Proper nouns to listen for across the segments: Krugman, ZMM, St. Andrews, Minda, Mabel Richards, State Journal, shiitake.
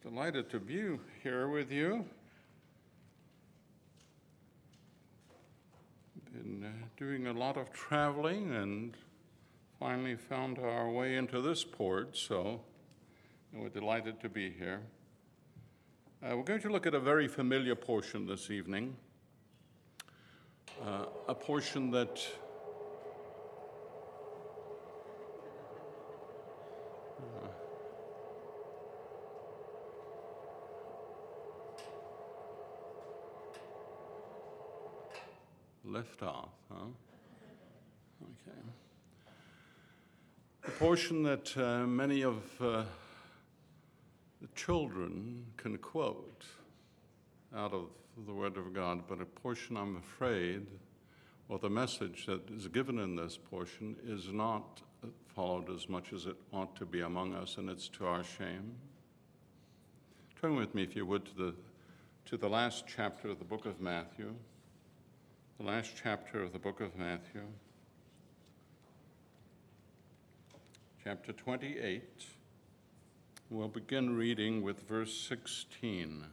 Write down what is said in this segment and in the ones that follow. It's delighted to be here with you. Been doing a lot of traveling and finally found our way into this port, so we're delighted to be here. We're going to look at a very familiar portion this evening, a portion that left off, huh? Okay. The portion that many of the children can quote out of the Word of God, but a portion, I'm afraid, or the message that is given in this portion is not followed as much as it ought to be among us, and it's to our shame. Turn with me, if you would, to the last chapter of the book of Matthew. The last chapter of the book of Matthew, chapter 28, we'll begin reading with verse 16.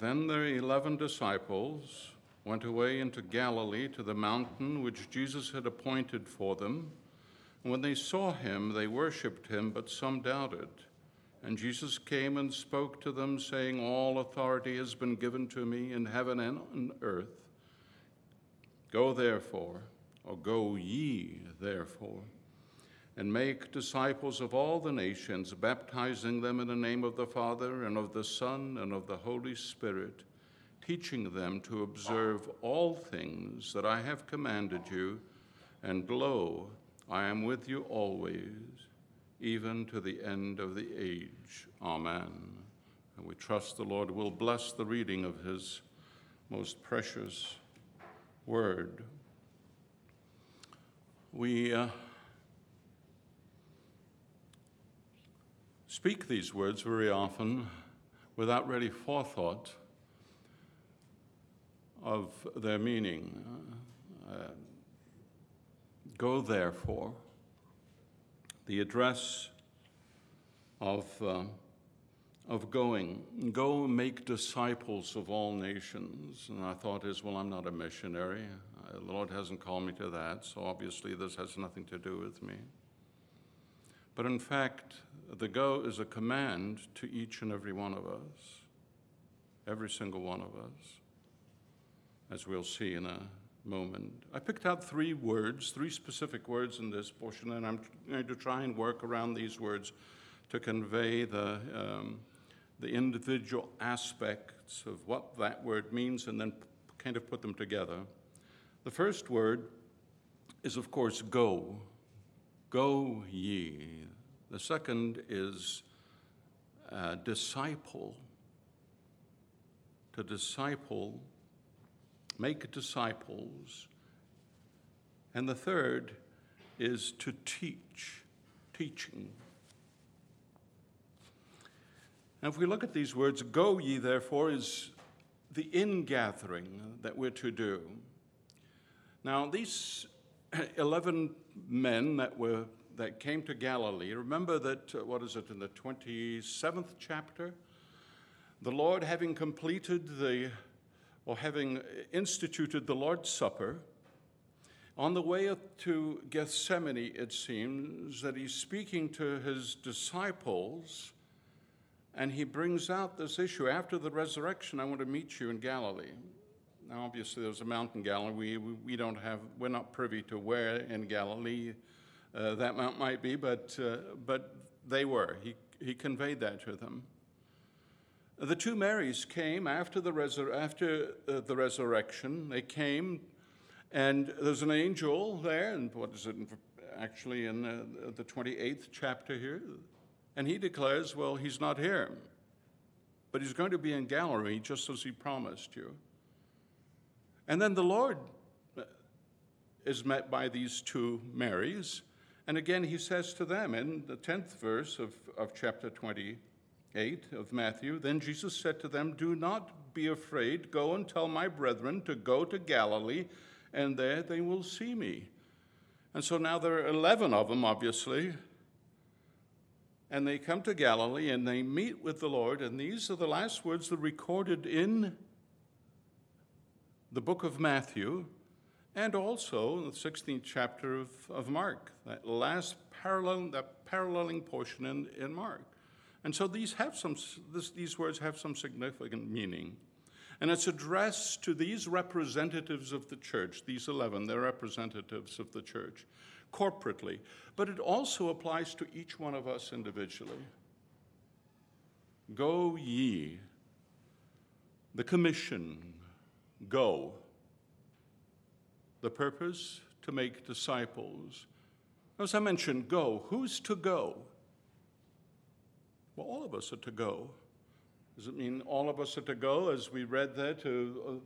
Then the 11 disciples went away into Galilee to the mountain which Jesus had appointed for them. And when they saw him, they worshipped him, but some doubted. And Jesus came and spoke to them, saying, "All authority has been given to me in heaven and on earth. Go ye therefore, and make disciples of all the nations, baptizing them in the name of the Father and of the Son and of the Holy Spirit, teaching them to observe all things that I have commanded you. And lo, I am with you always, even to the end of the age. Amen." And we trust the Lord will bless the reading of his most precious word. We speak these words very often without really forethought of their meaning. Go therefore. The address of going, go make disciples of all nations. And our thought is, well, I'm not a missionary. The Lord hasn't called me to that, so obviously this has nothing to do with me. But in fact, the go is a command to each and every one of us, every single one of us, as we'll see in a moment. I picked out three specific words in this portion, and I'm going to try and work around these words to convey the individual aspects of what that word means, and then kind of put them together. The first word is, of course, go. Go ye. The second is disciple. To disciple. Make disciples. And the third is to teach, teaching. And if we look at these words, go ye therefore is the ingathering that we're to do. Now these 11 men that came to Galilee, remember that, in the 27th chapter? The Lord, having instituted the Lord's Supper, on the way to Gethsemane, it seems that he's speaking to his disciples, and he brings out this issue. After the resurrection, I want to meet you in Galilee. Now, obviously, there's a mount in Galilee. We're not privy to where in Galilee that mount might be, but they were. He conveyed that to them. The two Marys came after the resurrection. They came, and there's an angel there, and actually in the 28th chapter here, and he declares, well, he's not here, but he's going to be in Galilee just as he promised you. And then the Lord is met by these two Marys, and again he says to them in the 10th verse of chapter 28 of Matthew, "Then Jesus said to them, 'Do not be afraid. Go and tell my brethren to go to Galilee, and there they will see me.'" And so now there are 11 of them, obviously, and they come to Galilee, and they meet with the Lord, and these are the last words that are recorded in the book of Matthew, and also in the 16th chapter of Mark, that last paralleling portion in Mark. And so these words have some significant meaning. And it's addressed to these representatives of the church, these 11, they're representatives of the church, corporately. But it also applies to each one of us individually. Go ye, the commission, go. The purpose, to make disciples. As I mentioned, go. Who's to go? Well, all of us are to go. Does it mean all of us are to go, as we read there, to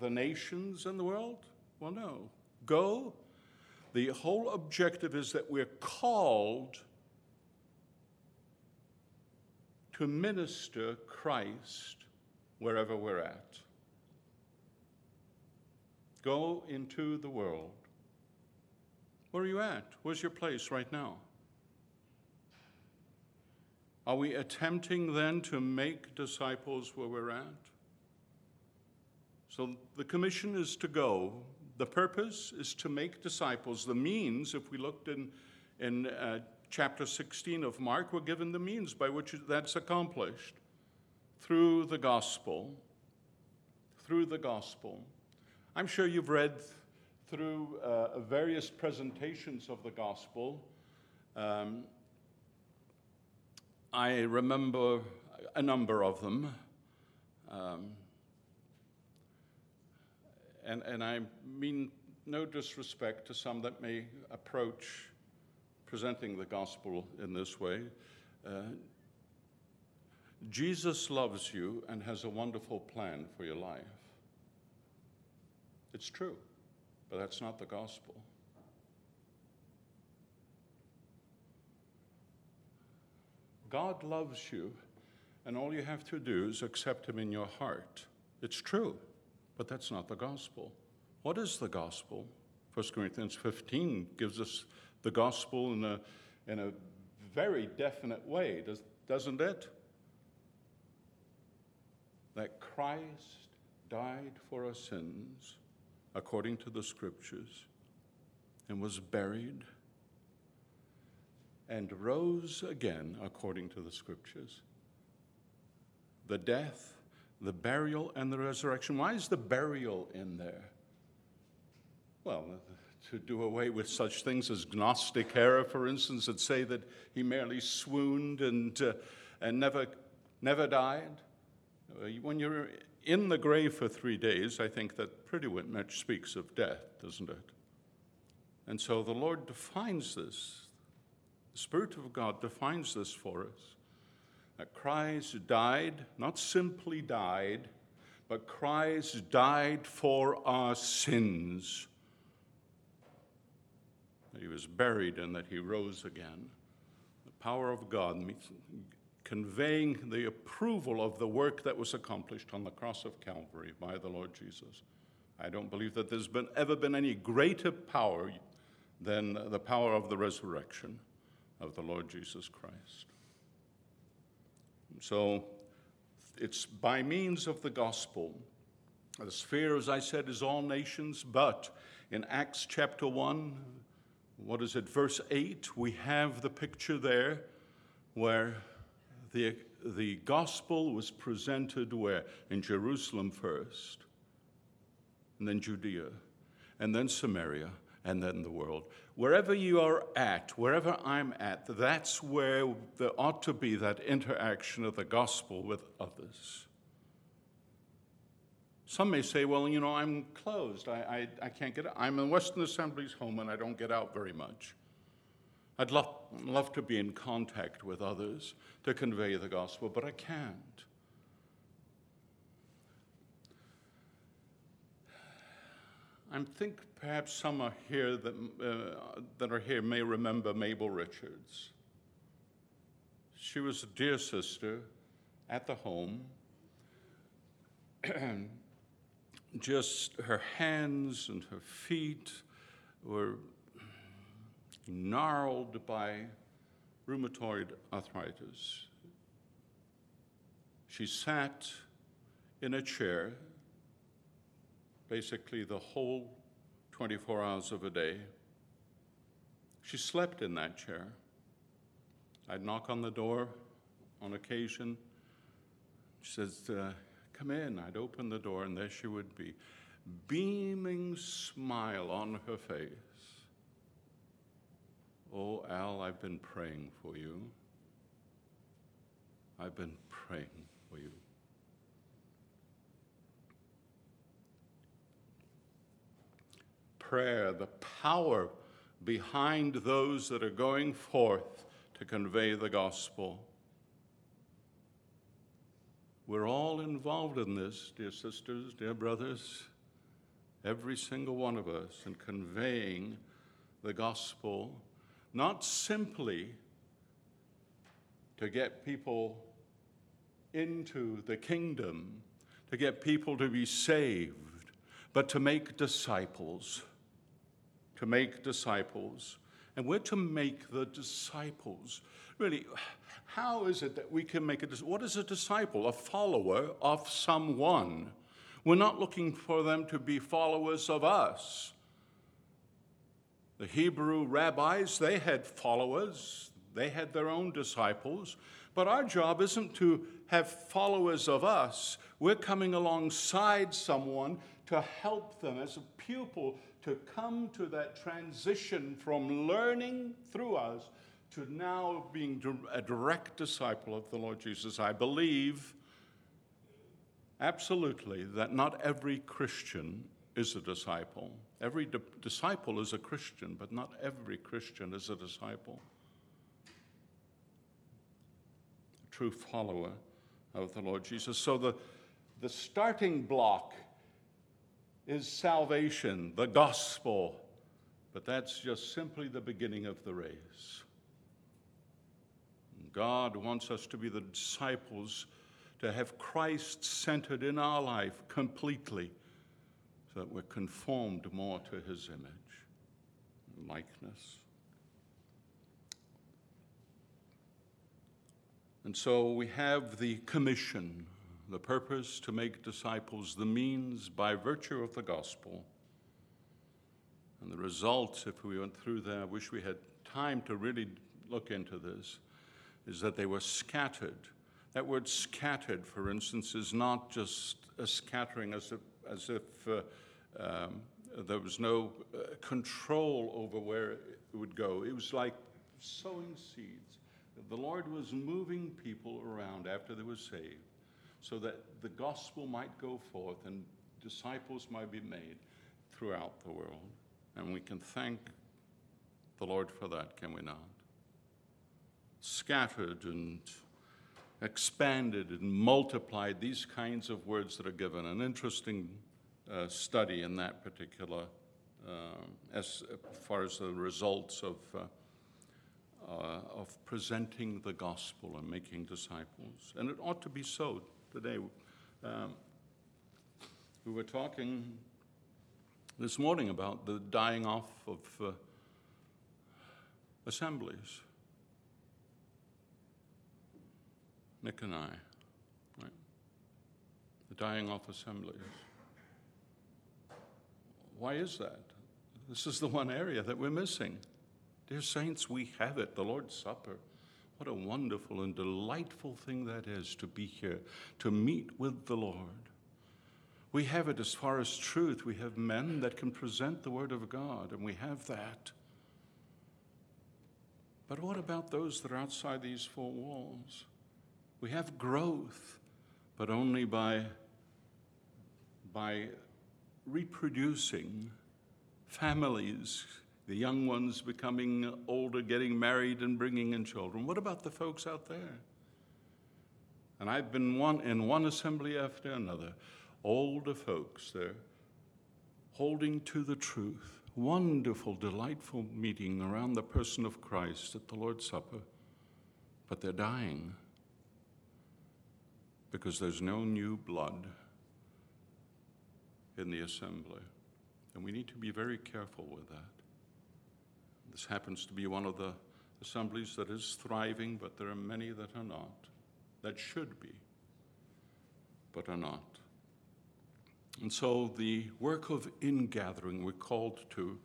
the nations and the world? Well, no. Go. The whole objective is that we're called to minister Christ wherever we're at. Go into the world. Where are you at? Where's your place right now? Are we attempting then to make disciples where we're at? So the commission is to go. The purpose is to make disciples. The means, if we looked in chapter 16 of Mark, we're given the means by which that's accomplished. Through the gospel. Through the gospel. I'm sure you've read through various presentations of the gospel. I remember a number of them, and I mean no disrespect to some that may approach presenting the gospel in this way. Jesus loves you and has a wonderful plan for your life. It's true, but that's not the gospel. God loves you, and all you have to do is accept him in your heart. It's true, but that's not the gospel. What is the gospel? 1 Corinthians 15 gives us the gospel in a very definite way, doesn't it? That Christ died for our sins according to the scriptures and was buried and rose again according to the scriptures. The death, the burial, and the resurrection. Why is the burial in there? Well, to do away with such things as Gnostic error, for instance, that say that he merely swooned and never died. When you're in the grave for 3 days, I think that pretty much speaks of death, doesn't it? And so the Lord defines this. The Spirit of God defines this for us, that Christ died, not simply died, but Christ died for our sins, that he was buried and that he rose again. The power of God conveying the approval of the work that was accomplished on the cross of Calvary by the Lord Jesus. I don't believe that there's ever been any greater power than the power of the resurrection of the Lord Jesus Christ. So it's by means of the gospel. The sphere, as I said, is all nations, but in Acts chapter 1, verse 8, we have the picture there where the gospel was presented where? In Jerusalem first, and then Judea, and then Samaria, and then the world. Wherever you are at, wherever I'm at, that's where there ought to be that interaction of the gospel with others. Some may say, well, you know, I'm closed. I can't get out. I'm in Western Assembly's home and I don't get out very much. I'd love to be in contact with others to convey the gospel, but I can't. I think perhaps some are here that are here may remember Mabel Richards. She was a dear sister at the home. Just her hands and her feet were gnarled by rheumatoid arthritis. She sat in a chair basically the whole 24 hours of a day. She slept in that chair. I'd knock on the door on occasion. She says, come in. I'd open the door, and there she would be, beaming smile on her face. Oh, Al, I've been praying for you. I've been praying for you. Prayer, the power behind those that are going forth to convey the gospel. We're all involved in this, dear sisters, dear brothers, every single one of us, in conveying the gospel, not simply to get people into the kingdom, to get people to be saved, but to make disciples. To make disciples. And we're to make the disciples. Really, how is it that we can make a disciple? What is a disciple? A follower of someone. We're not looking for them to be followers of us. The Hebrew rabbis, they had followers. They had their own disciples. But our job isn't to have followers of us. We're coming alongside someone to help them as a pupil to come to that transition from learning through us to now being a direct disciple of the Lord Jesus. I believe absolutely that not every Christian is a disciple. Every disciple is a Christian, but not every Christian is a disciple. A true follower of the Lord Jesus. So the starting block is salvation, the gospel, but that's just simply the beginning of the race. God wants us to be the disciples, to have Christ centered in our life completely, so that we're conformed more to his image and likeness. And so we have the commission, the purpose to make disciples, the means by virtue of the gospel, and the results, if we went through there, I wish we had time to really look into this, is that they were scattered. That word scattered, for instance, is not just a scattering as if there was no control over where it would go. It was like sowing seeds. The Lord was moving people around after they were saved, so that the gospel might go forth and disciples might be made throughout the world. And we can thank the Lord for that, can we not? Scattered and expanded and multiplied, these kinds of words that are given. An interesting study in that particular, as far as the results of presenting the gospel and making disciples. And it ought to be so. Today, we were talking this morning about the dying off of assemblies. Nick and I, right? The dying off assemblies. Why is that? This is the one area that we're missing. Dear saints, we have it, the Lord's Supper. What a wonderful and delightful thing that is, to be here, to meet with the Lord. We have it as far as truth. We have men that can present the Word of God, and we have that. But what about those that are outside these four walls? We have growth, but only by reproducing families, the young ones becoming older, getting married and bringing in children. What about the folks out there? And I've been in one assembly after another, older folks there, holding to the truth. Wonderful, delightful meeting around the person of Christ at the Lord's Supper. But they're dying because there's no new blood in the assembly. And we need to be very careful with that. This happens to be one of the assemblies that is thriving, but there are many that are not, that should be, but are not. And so the work of ingathering, we're called to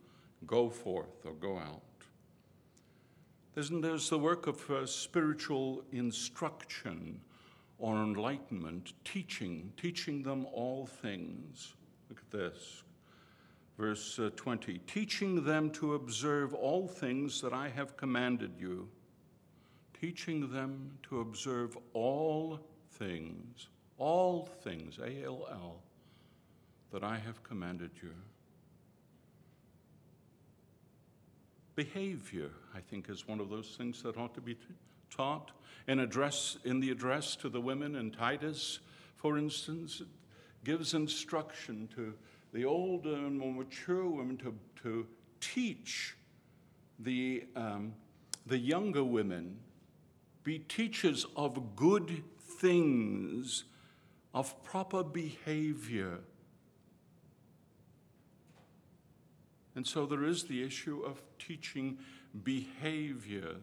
go forth or go out. There's the work of spiritual instruction or enlightenment, teaching them all things. Look at this, verse 20. Teaching them to observe all things that I have commanded you. Teaching them to observe all things, A-L-L, that I have commanded you. Behavior, I think, is one of those things that ought to be taught. In the address to the women in Titus, for instance, it gives instruction to the older and more mature women to teach the younger women, be teachers of good things, of proper behavior. And so there is the issue of teaching behavior,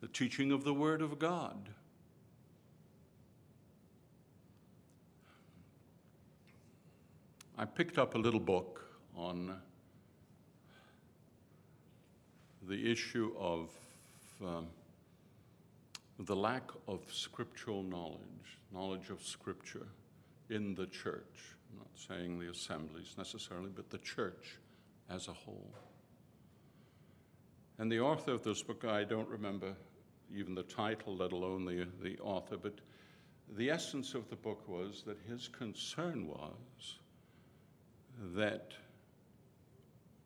the teaching of the Word of God. I picked up a little book on the issue of the lack of scriptural knowledge of Scripture in the church. I'm not saying the assemblies necessarily, but the church as a whole. And the author of this book, I don't remember even the title, let alone the author, but the essence of the book was that his concern was that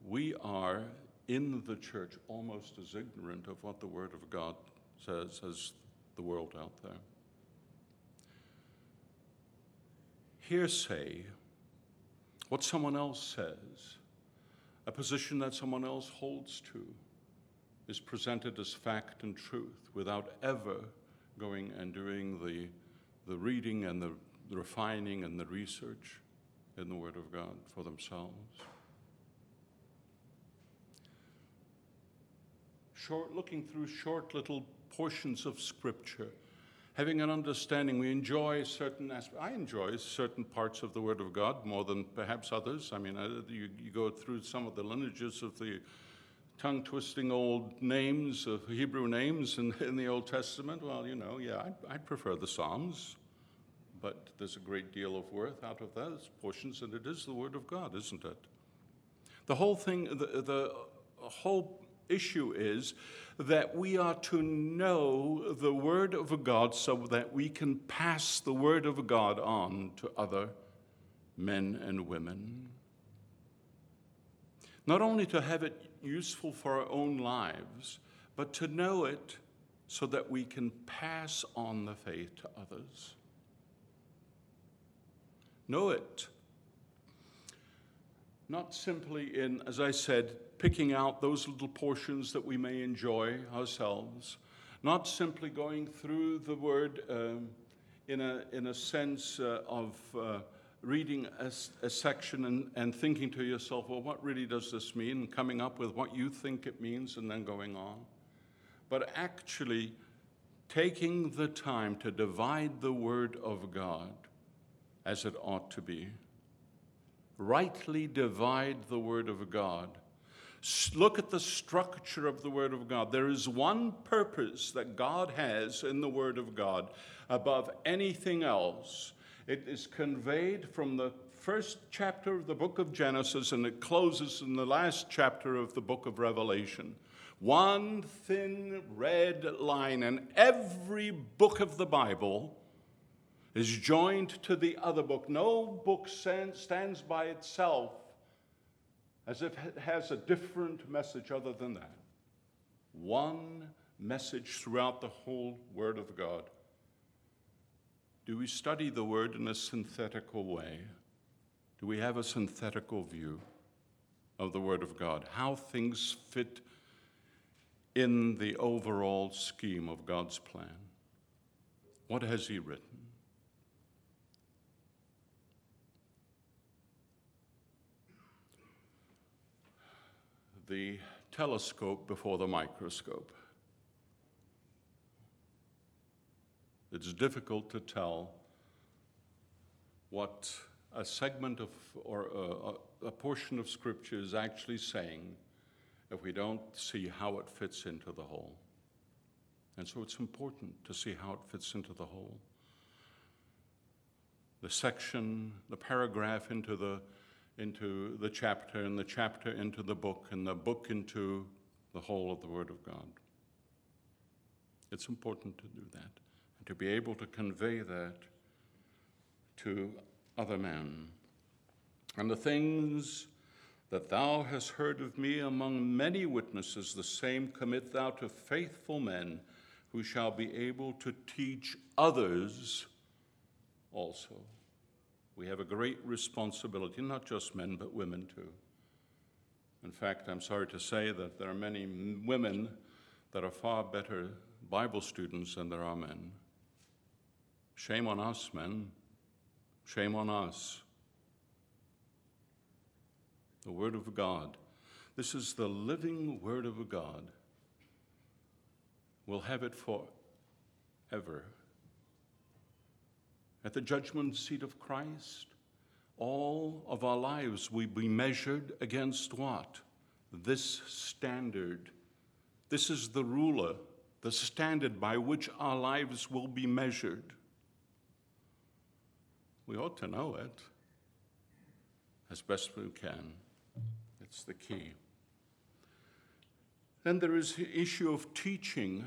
we are in the church almost as ignorant of what the Word of God says as the world out there. Hearsay, what someone else says, a position that someone else holds to, is presented as fact and truth without ever going and doing the reading and the refining and the research in the Word of God for themselves. Looking through short little portions of Scripture, having an understanding, we enjoy certain aspects. I enjoy certain parts of the Word of God more than perhaps others. I mean, you go through some of the lineages of the tongue-twisting old names, of Hebrew names in the Old Testament. Well, I prefer the Psalms, but there's a great deal of worth out of those portions, and it is the Word of God, isn't it? The whole thing, the whole issue is that we are to know the Word of God so that we can pass the Word of God on to other men and women. Not only to have it useful for our own lives, but to know it so that we can pass on the faith to others. Know it. Not simply in, as I said, picking out those little portions that we may enjoy ourselves, not simply going through the Word in a sense of reading a section and thinking to yourself, well, what really does this mean? And coming up with what you think it means and then going on. But actually taking the time to divide the Word of God as it ought to be. Rightly divide the Word of God. Look at the structure of the Word of God. There is one purpose that God has in the Word of God above anything else. It is conveyed from the first chapter of the book of Genesis, and it closes in the last chapter of the book of Revelation. One thin red line, and every book of the Bible is joined to the other book. No book stands by itself, as if it has a different message other than that. One message throughout the whole Word of God. Do we study the Word in a synthetical way? Do we have a synthetical view of the Word of God? How things fit in the overall scheme of God's plan? What has He written? The telescope before the microscope. It's difficult to tell what a segment of, or a portion of Scripture is actually saying if we don't see how it fits into the whole. And so it's important to see how it fits into the whole. The section, the paragraph into the chapter, and the chapter into the book, and the book into the whole of the Word of God. It's important to do that, and to be able to convey that to other men. And the things that thou hast heard of me among many witnesses, the same commit thou to faithful men who shall be able to teach others also. We have a great responsibility, not just men, but women too. In fact, I'm sorry to say that there are many women that are far better Bible students than there are men. Shame on us, men. Shame on us. The Word of God. This is the living Word of God. We'll have it forever. At the judgment seat of Christ, all of our lives will be measured against what? This standard. This is the ruler, the standard by which our lives will be measured. We ought to know it as best we can. It's the key. Then there is the issue of teaching.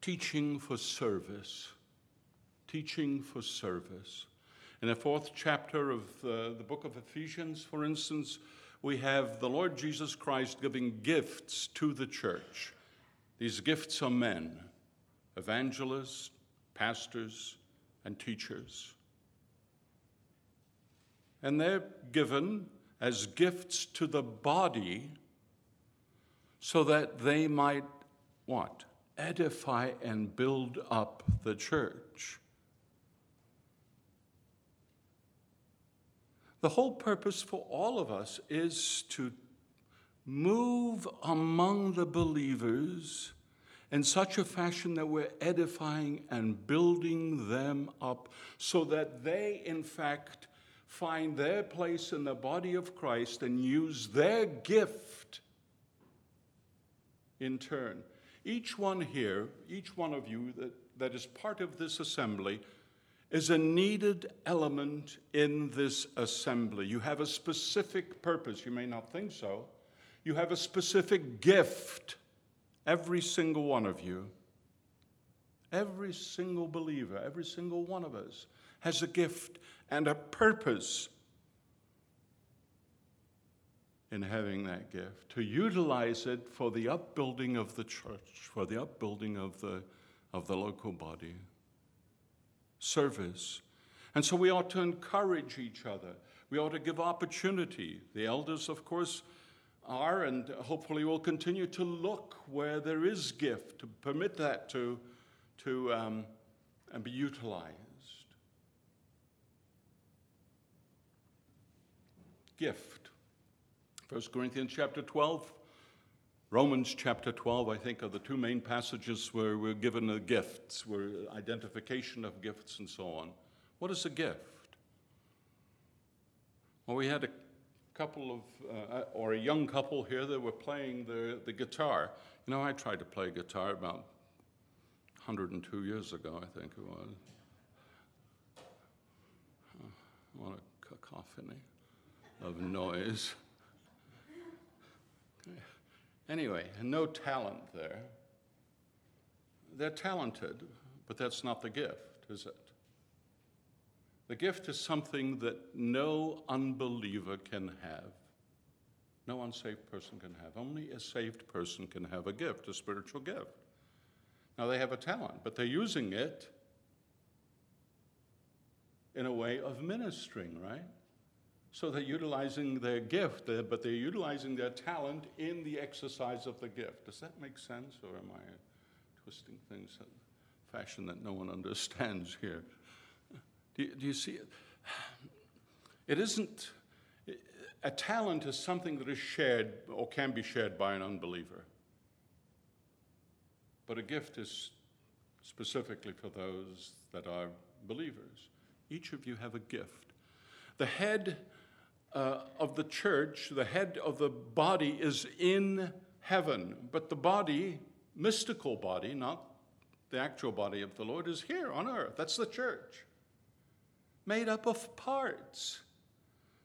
Teaching for service. Teaching for service. In the 4th chapter of the book of Ephesians, for instance, we have the Lord Jesus Christ giving gifts to the church. These gifts are men, evangelists, pastors, and teachers. And they're given as gifts to the body so that they might, what? Edify and build up the church. The whole purpose for all of us is to move among the believers in such a fashion that we're edifying and building them up so that they, in fact, find their place in the body of Christ and use their gift in turn. Each one here, each one of you that is part of this assembly is a needed element in this assembly. You have a specific purpose. You may not think so. You have a specific gift. Every single one of you, every single believer, every single one of us has a gift and a purpose in having that gift, to utilize it for the upbuilding of the church, for the upbuilding of the local body. Service. And so we ought to encourage each other. We ought to give opportunity. The elders, of course, are, and hopefully will continue to look where there is gift, to permit that to be utilized. Gift. 1 Corinthians chapter 12, Romans chapter 12, I think, are the two main passages where we're given the gifts, where identification of gifts and so on. What is a gift? Well, we had a young couple here that were playing the guitar. You know, I tried to play guitar about 102 years ago, I think it was. Oh, what a cacophony of noise. Anyway, no talent there. They're talented, but that's not the gift, is it? The gift is something that no unbeliever can have. No unsaved person can have. Only a saved person can have a gift, a spiritual gift. Now, they have a talent, but they're using it in a way of ministering, right? So they're utilizing their gift, but they're utilizing their talent in the exercise of the gift. Does that make sense, or am I twisting things in a fashion that no one understands here? Do you see it? It isn't A talent is something that is shared or can be shared by an unbeliever. But a gift is specifically for those that are believers. Each of you have a gift. The head of the church, the head of the body is in heaven, but the body, mystical body, not the actual body of the Lord, is here on earth. That's the church, made up of parts.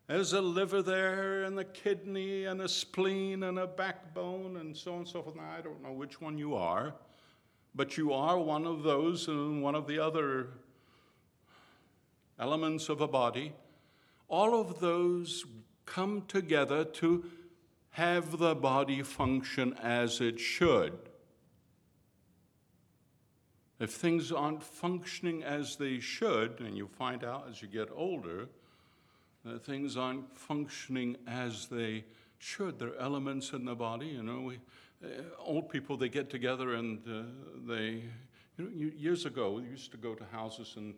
There's a liver there, and a kidney, and a spleen, and a backbone, and so on and so forth. Now, I don't know which one you are, but you are one of those and one of the other elements of a body. All of those come together to have the body function as it should. If things aren't functioning as they should, and you find out as you get older, that things aren't functioning as they should. There are elements in the body, you know. Old people, they get together and they, you know, years ago, we used to go to houses and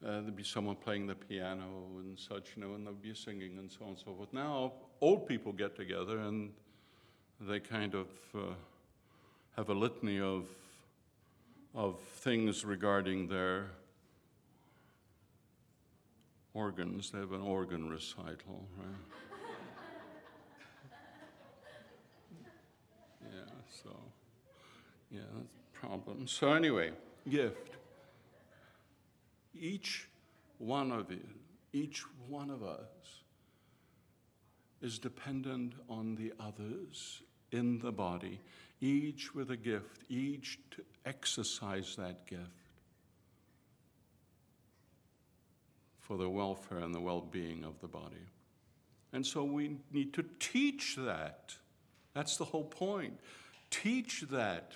there'd be someone playing the piano and such, you know, and there'd be singing and so on and so forth. Now, old people get together and they kind of have a litany of things regarding their organs. They have an organ recital, right? Yeah, that's a problem. So anyway, gift. Each one of you, each one of us is dependent on the others in the body, each with a gift, each to exercise that gift for the welfare and the well-being of the body. And so we need to teach that. That's the whole point. Teach that.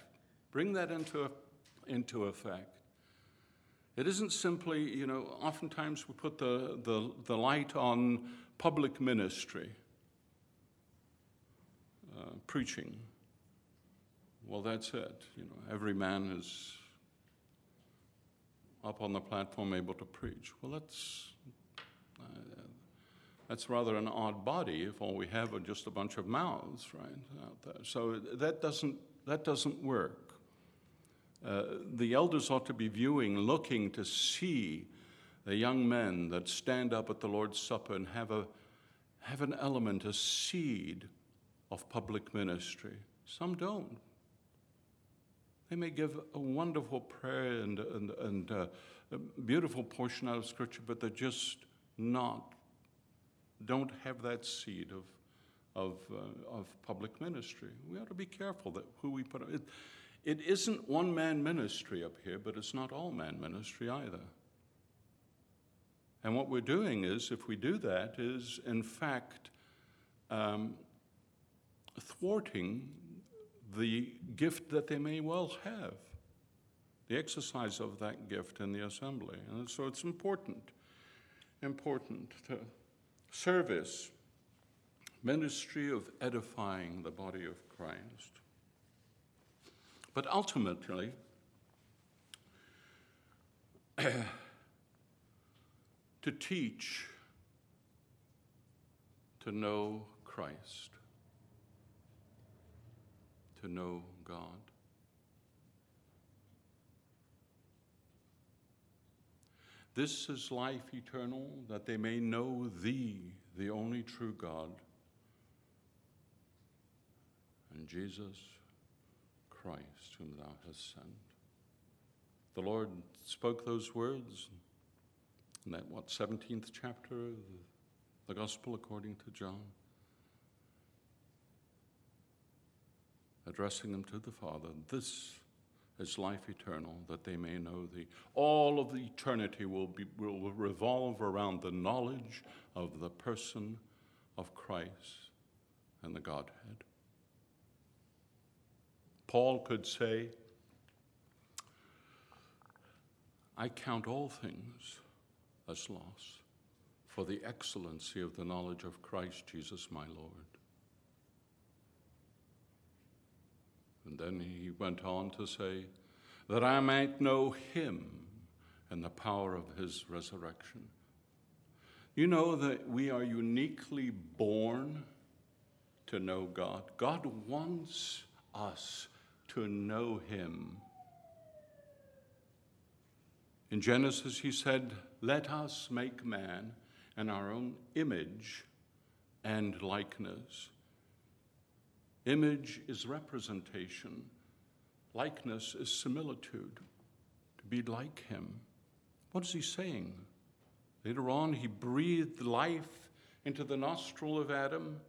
Bring that into effect. It isn't simply, you know, oftentimes we put the light on public ministry, preaching. Well, that's it. You know, every man is up on the platform able to preach. Well, that's rather an odd body if all we have are just a bunch of mouths, right, out there. So that doesn't work. The elders ought to be viewing, looking to see the young men that stand up at the Lord's Supper and have an element, a seed of public ministry. Some don't. They may give a wonderful prayer and a beautiful portion out of Scripture, but they're just don't have that seed of public ministry. We ought to be careful that who we put. It isn't one-man ministry up here, but it's not all-man ministry either. And what we're doing is, if we do that, is in fact thwarting the gift that they may well have, the exercise of that gift in the assembly. And so it's important to service, ministry of edifying the body of Christ. But ultimately, to teach, to know Christ, to know God. This is life eternal, that they may know Thee, the only true God, and Jesus Christ, whom Thou hast sent. The Lord spoke those words in that, 17th chapter of the Gospel according to John, addressing them to the Father. This is life eternal, that they may know Thee. All of the eternity will revolve around the knowledge of the person of Christ and the Godhead. Paul could say, I count all things as loss for the excellency of the knowledge of Christ Jesus my Lord. And then he went on to say, that I might know Him and the power of His resurrection, You know that we are uniquely born to know God. God wants us to know him. In Genesis, he said, "Let us make man in our own image and likeness." Image is representation. Likeness is similitude, to be like him. What is he saying? Later on, he breathed life into the nostril of Adam,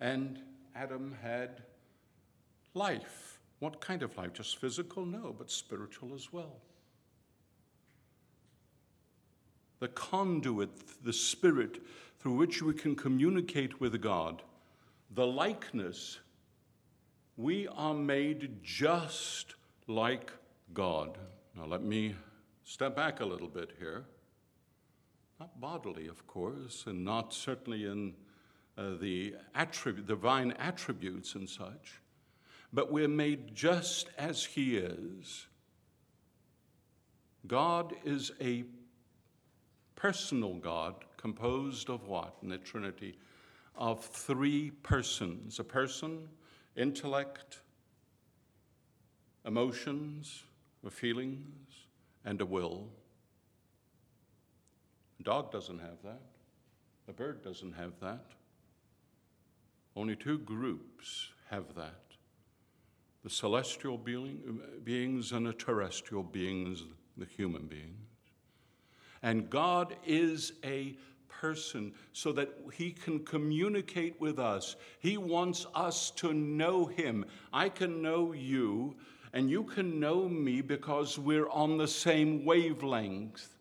and Adam had life. What kind of life? Just physical? No, but spiritual as well. The conduit, the spirit through which we can communicate with God, the likeness, we are made just like God. Now let me step back a little bit here. Not bodily, of course, and not certainly in divine attributes and such, but we're made just as he is. God is a personal God composed of what? In the Trinity, of three persons. A person, intellect, emotions, or feelings, and a will. The dog doesn't have that. The bird doesn't have that. Only two groups have that. The celestial beings and the terrestrial beings, the human beings. And God is a person so that he can communicate with us. He wants us to know him. I can know you and you can know me because we're on the same wavelength.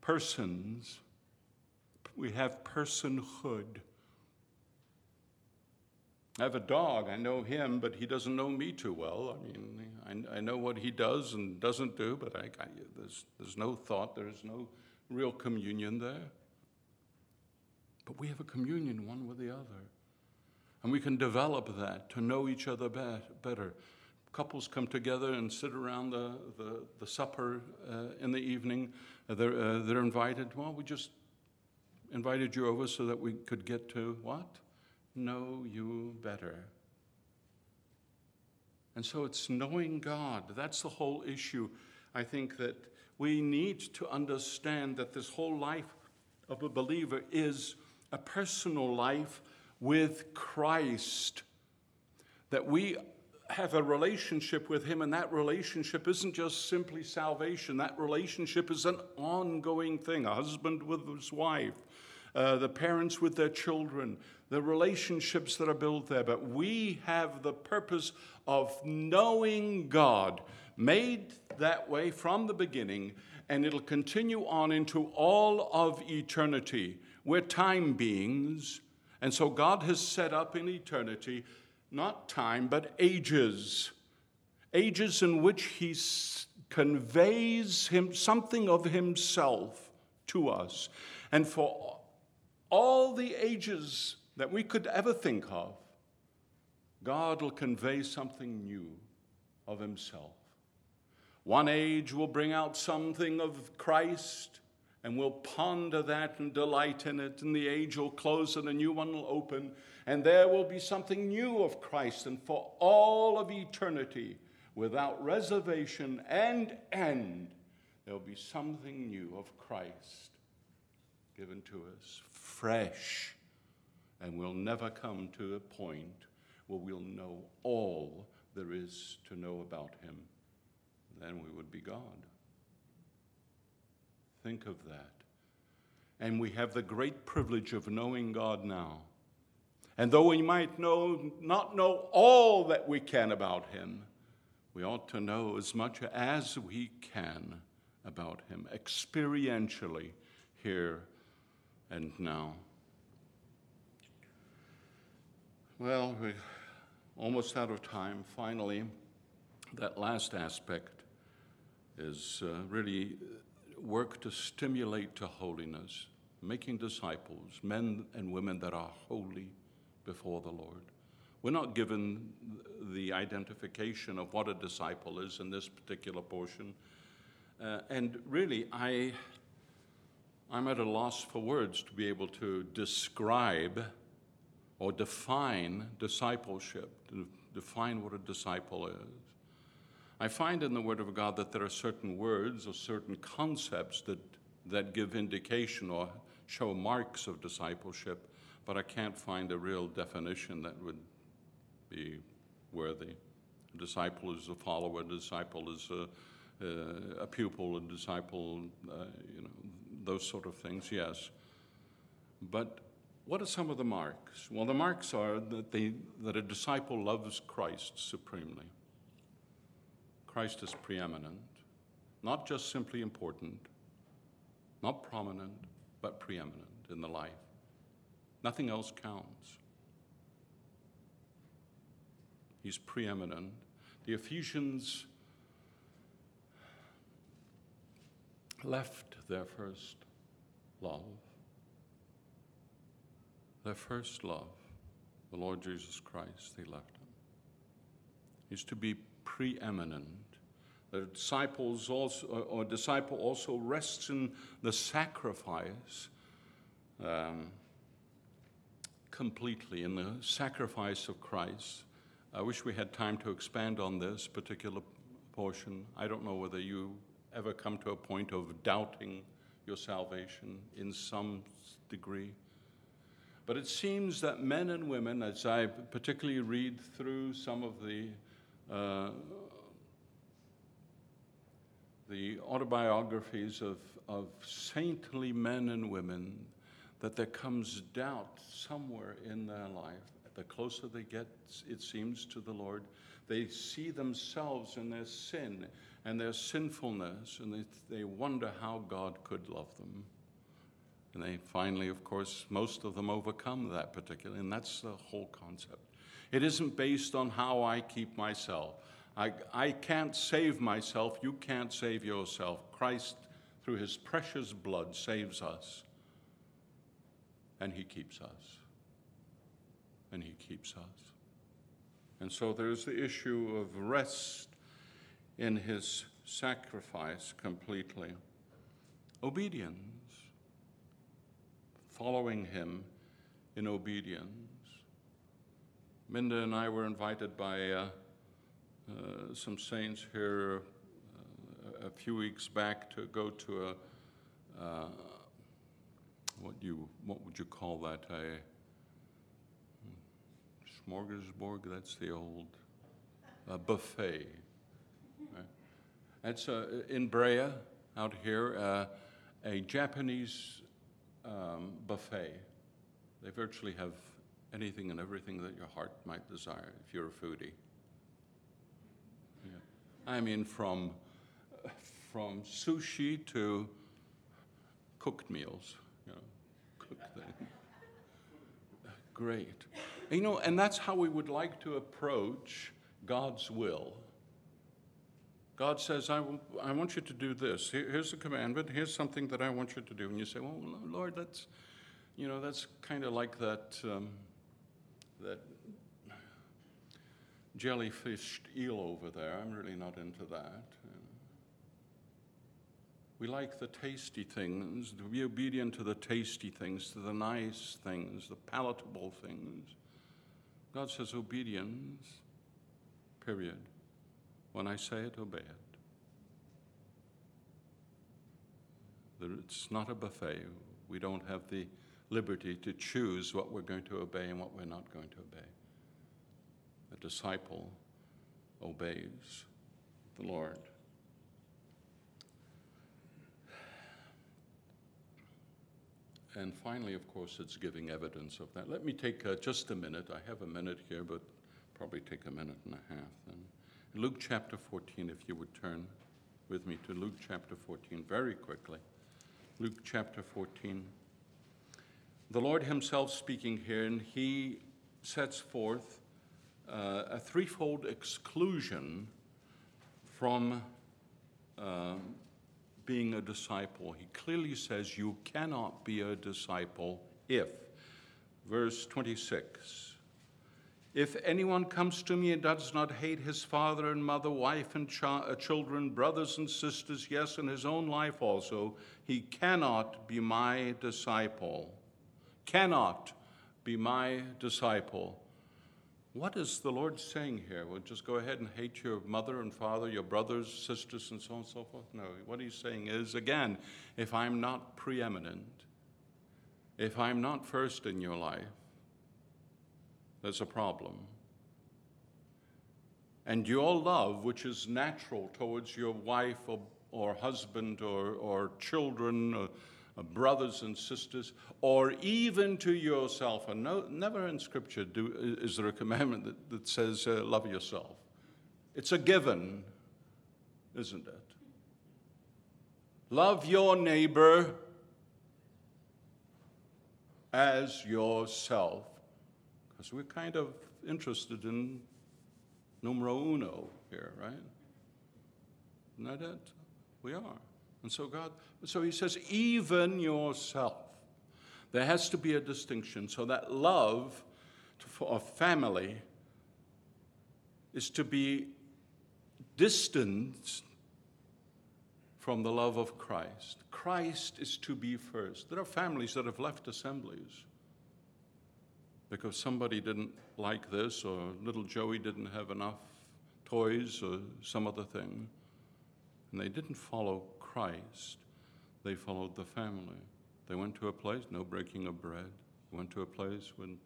Persons, we have personhood. I have a dog, I know him, but he doesn't know me too well. I mean, I know what he does and doesn't do, but there's no thought, there's no real communion there. But we have a communion one with the other. And we can develop that to know each other better. Couples come together and sit around the supper in the evening. They're invited. Well, we just invited you over so that we could get to what? Know you better. And so it's knowing God. That's the whole issue. I think that we need to understand that this whole life of a believer is a personal life with Christ. That we have a relationship with him, and that relationship isn't just simply salvation. That relationship is an ongoing thing. A husband with his wife, the parents with their children, the relationships that are built there. But we have the purpose of knowing God, made that way from the beginning, and it'll continue on into all of eternity. We're time beings, and so God has set up in eternity not time, but ages. Ages in which he conveys something of himself to us. And for all the ages that we could ever think of, God will convey something new of himself. One age will bring out something of Christ, and we'll ponder that and delight in it, and the age will close and a new one will open, and there will be something new of Christ, and for all of eternity, without reservation and end, there will be something new of Christ given to us, fresh, and we'll never come to a point where we'll know all there is to know about him. Then we would be God. Think of that. And we have the great privilege of knowing God now. And though we might not know all that we can about him, we ought to know as much as we can about him, experientially, here and now. Well, we're almost out of time. Finally, that last aspect is really work to stimulate to holiness, making disciples, men and women that are holy before the Lord. We're not given the identification of what a disciple is in this particular portion. And really, I'm at a loss for words to be able to describe or define discipleship, to define what a disciple is. I find in the Word of God that there are certain words or certain concepts that give indication or show marks of discipleship, but I can't find a real definition that would be worthy. A disciple is a follower, a disciple is a pupil, a disciple, those sort of things, yes. But what are some of the marks? Well, the marks are that a disciple loves Christ supremely. Christ is preeminent, not just simply important, not prominent, but preeminent in the life. Nothing else counts. He's preeminent. The Ephesians left their first love. Their first love, the Lord Jesus Christ, they left him. He's to be preeminent. A disciple also rests in the sacrifice, completely in the sacrifice of Christ. I wish we had time to expand on this particular portion. I don't know whether you ever come to a point of doubting your salvation in some degree. But it seems that men and women, as I particularly read through some of the autobiographies of saintly men and women, that there comes doubt somewhere in their life. The closer they get, it seems, to the Lord, they see themselves in their sin and their sinfulness, and they wonder how God could love them. And they finally, of course, most of them overcome that particular, and that's the whole concept. It isn't based on how I keep myself. I can't save myself. You can't save yourself. Christ, through his precious blood, saves us. And he keeps us. And he keeps us. And so there's the issue of rest in his sacrifice completely. Obedience. Following him in obedience. Minda and I were invited by some saints here a few weeks back to go to a what would you call that? A smorgasbord? That's the old buffet. Right? It's in Brea out here, a Japanese buffet. They virtually have anything and everything that your heart might desire if you're a foodie. Yeah. I mean, from sushi to cooked meals, cooked things. Great. And that's how we would like to approach God's will. God says, I want you to do this. Here's a commandment. Here's something that I want you to do. And you say, well, Lord, that's kind of like that jellyfished eel over there. I'm really not into that. We like the tasty things, to be obedient to the tasty things, to the nice things, the palatable things. God says obedience, period. When I say it, obey it. It's not a buffet. We don't have the liberty to choose what we're going to obey and what we're not going to obey. A disciple obeys the Lord. And finally, of course, it's giving evidence of that. Let me take just a minute. I have a minute here, but probably take a minute and a half then. Luke chapter 14, if you would turn with me to Luke chapter 14 very quickly. Luke chapter 14. The Lord himself speaking here, and he sets forth a threefold exclusion from being a disciple. He clearly says you cannot be a disciple if. Verse 26. If anyone comes to me and does not hate his father and mother, wife and children, brothers and sisters, yes, and his own life also, he cannot be my disciple. Cannot be my disciple. What is the Lord saying here? Well, just go ahead and hate your mother and father, your brothers, sisters, and so on and so forth? No, what he's saying is, again, if I'm not preeminent, if I'm not first in your life, there's a problem. And your love, which is natural towards your wife or husband or children or brothers and sisters, or even to yourself. And no, never in Scripture is there a commandment that says love yourself. It's a given, isn't it? Love your neighbor as yourself. So we're kind of interested in numero uno here, right? Isn't that it? We are. And so God, so he says, even yourself. There has to be a distinction. So that love for a family is to be distanced from the love of Christ. Christ is to be first. There are families that have left assemblies because somebody didn't like this, or little Joey didn't have enough toys, or some other thing. And they didn't follow Christ. They followed the family. They went to a place, no breaking of bread. They went to a place when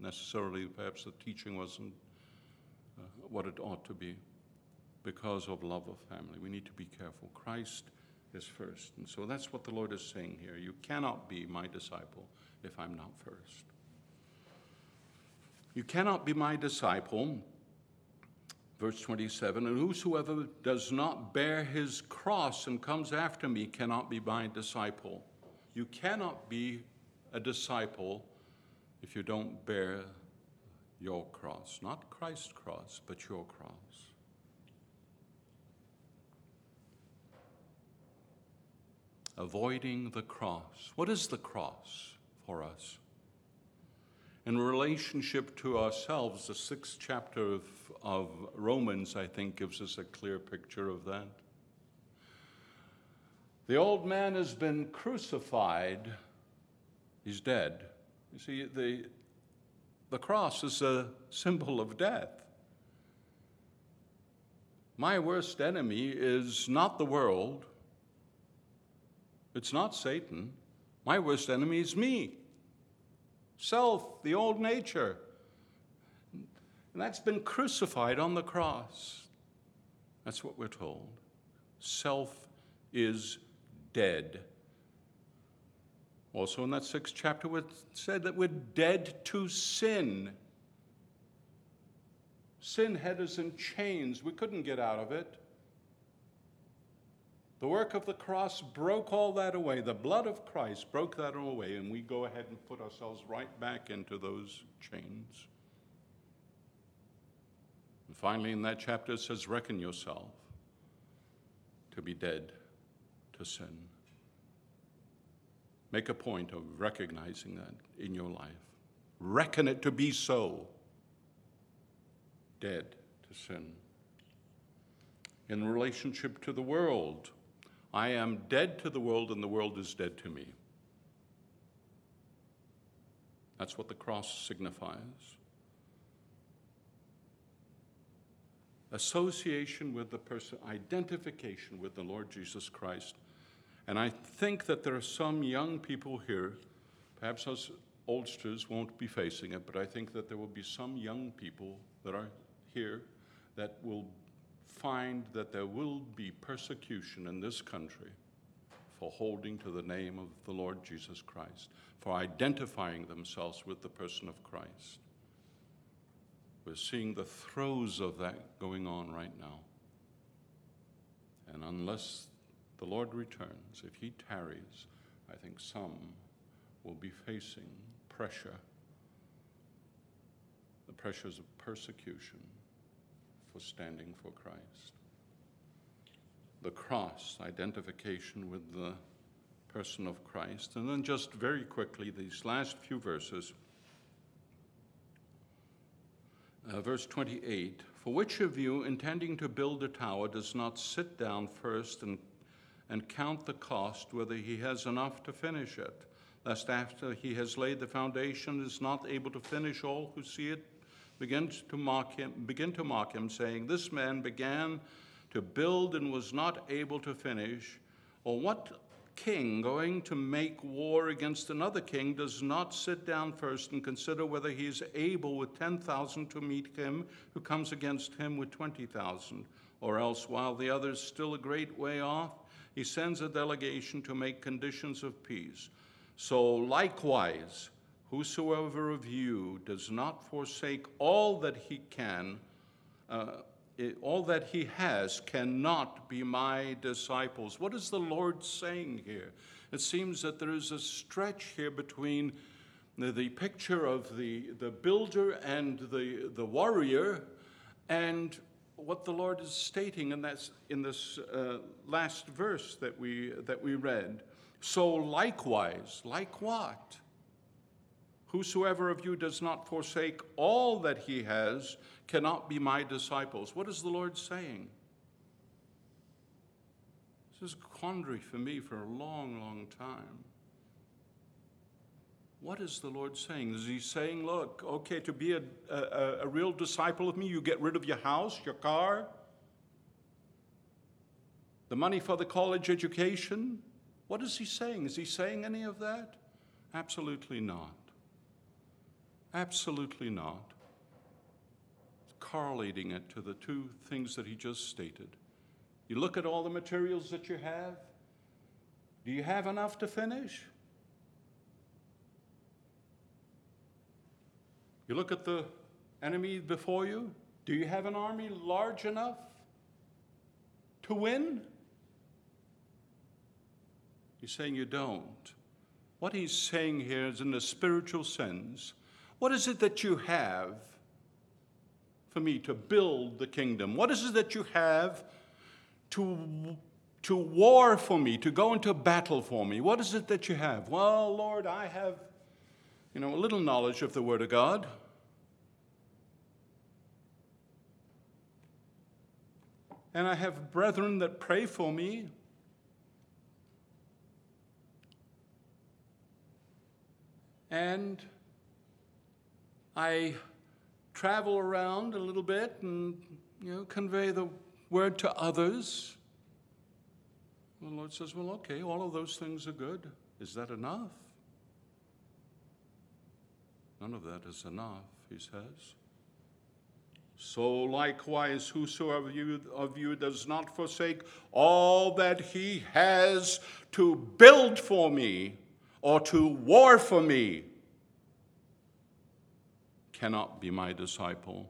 necessarily perhaps the teaching wasn't what it ought to be because of love of family. We need to be careful. Christ is first. And so that's what the Lord is saying here. You cannot be my disciple if I'm not first. You cannot be my disciple, verse 27, and whosoever does not bear his cross and comes after me cannot be my disciple. You cannot be a disciple if you don't bear your cross. Not Christ's cross, but your cross. Avoiding the cross. What is the cross for us? In relationship to ourselves, the 6th chapter of Romans, I think, gives us a clear picture of that. The old man has been crucified. He's dead. You see, the cross is a symbol of death. My worst enemy is not the world. It's not Satan. My worst enemy is me. Self, the old nature. And that's been crucified on the cross. That's what we're told. Self is dead. Also in that 6th chapter, it said that we're dead to sin. Sin had us in chains. We couldn't get out of it. The work of the cross broke all that away. The blood of Christ broke that away, and we go ahead and put ourselves right back into those chains. And finally, in that chapter, it says, reckon yourself to be dead to sin. Make a point of recognizing that in your life. Reckon it to be so. Dead to sin. In relationship to the world, I am dead to the world, and the world is dead to me. That's what the cross signifies. Association with the person, identification with the Lord Jesus Christ. And I think that there are some young people here, perhaps us oldsters won't be facing it, but I think that there will be some young people that are here that will find that there will be persecution in this country for holding to the name of the Lord Jesus Christ, for identifying themselves with the person of Christ. We're seeing the throes of that going on right now. And unless the Lord returns, if he tarries, I think some will be facing pressure, the pressures of persecution, for standing for Christ. The cross, identification with the person of Christ. And then just very quickly, these last few verses. verse 28, for which of you, intending to build a tower, does not sit down first and count the cost, whether he has enough to finish it, lest after he has laid the foundation is not able to finish, all who see it begin to mock him, saying, this man began to build and was not able to finish. Or what king going to make war against another king does not sit down first and consider whether he is able with 10,000 to meet him who comes against him with 20,000? Or else, while the other is still a great way off, he sends a delegation to make conditions of peace. So likewise, whosoever of you does not forsake all that he can, all that he has cannot be my disciples. What is the Lord saying here? It seems that there is a stretch here between the picture of the builder and the warrior and what the Lord is stating in this last verse that we read. So likewise, like what? Whosoever of you does not forsake all that he has cannot be my disciples. What is the Lord saying? This is a quandary for me for a long, long time. What is the Lord saying? Is he saying, look, okay, to be a real disciple of me, you get rid of your house, your car, the money for the college education? What is he saying? Is he saying any of that? Absolutely not. Absolutely not. Correlating it to the two things that he just stated. You look at all the materials that you have. Do you have enough to finish? You look at the enemy before you. Do you have an army large enough to win? He's saying you don't. What he's saying here is in the spiritual sense. What is it that you have for me to build the kingdom? What is it that you have to war for me, to go into battle for me? What is it that you have? Well, Lord, I have, a little knowledge of the Word of God. And I have brethren that pray for me. And I travel around a little bit and, convey the word to others. The Lord says, well, okay, all of those things are good. Is that enough? None of that is enough, he says. So likewise, whosoever of you does not forsake all that he has to build for me or to war for me cannot be my disciple.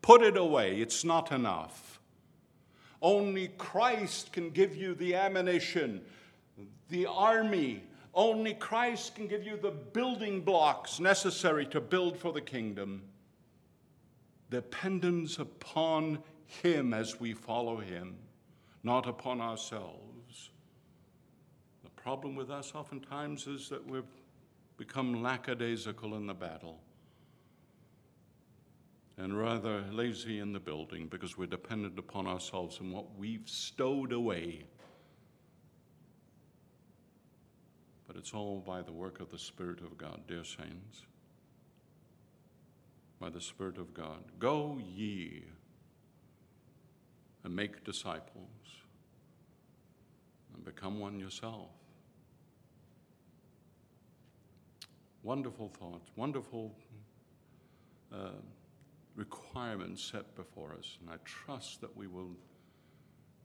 Put it away. It's not enough. Only Christ can give you the ammunition, the army. Only Christ can give you the building blocks necessary to build for the kingdom. Dependence upon Him as we follow Him, not upon ourselves. The problem with us oftentimes is that we've become lackadaisical in the battle, and rather lazy in the building because we're dependent upon ourselves and what we've stowed away. But it's all by the work of the Spirit of God, dear saints. By the Spirit of God. Go ye and make disciples and become one yourself. Wonderful thoughts, wonderful requirements set before us, and I trust that we will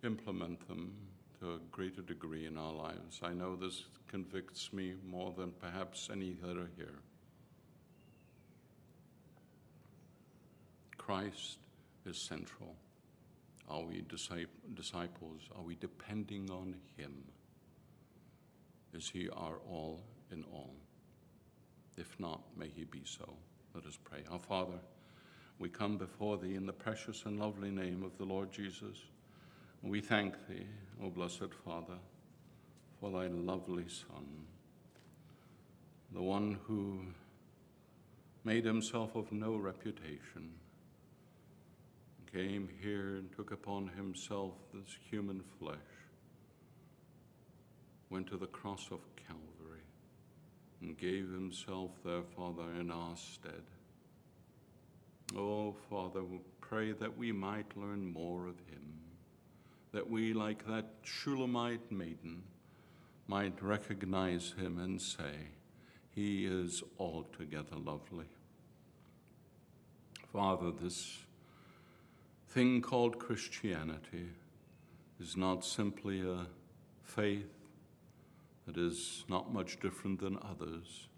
implement them to a greater degree in our lives. I know this convicts me more than perhaps any that are here. Christ is central. Are we disciples? Are we depending on Him? Is He our all in all? If not, may He be so. Let us pray. Our Father, we come before Thee in the precious and lovely name of the Lord Jesus. We thank Thee, O blessed Father, for Thy lovely Son, the one who made himself of no reputation, came here and took upon himself this human flesh, went to the cross of Calvary, and gave himself there, Father, in our stead. Oh, Father, we pray that we might learn more of him, that we, like that Shulamite maiden, might recognize him and say, he is altogether lovely. Father, this thing called Christianity is not simply a faith that is not much different than others,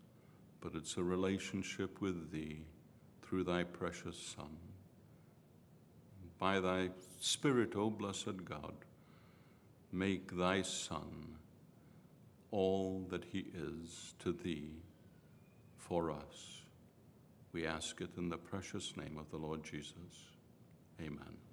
but it's a relationship with thee through thy precious Son. By thy Spirit, O blessed God, make thy Son all that he is to thee for us. We ask it in the precious name of the Lord Jesus. Amen.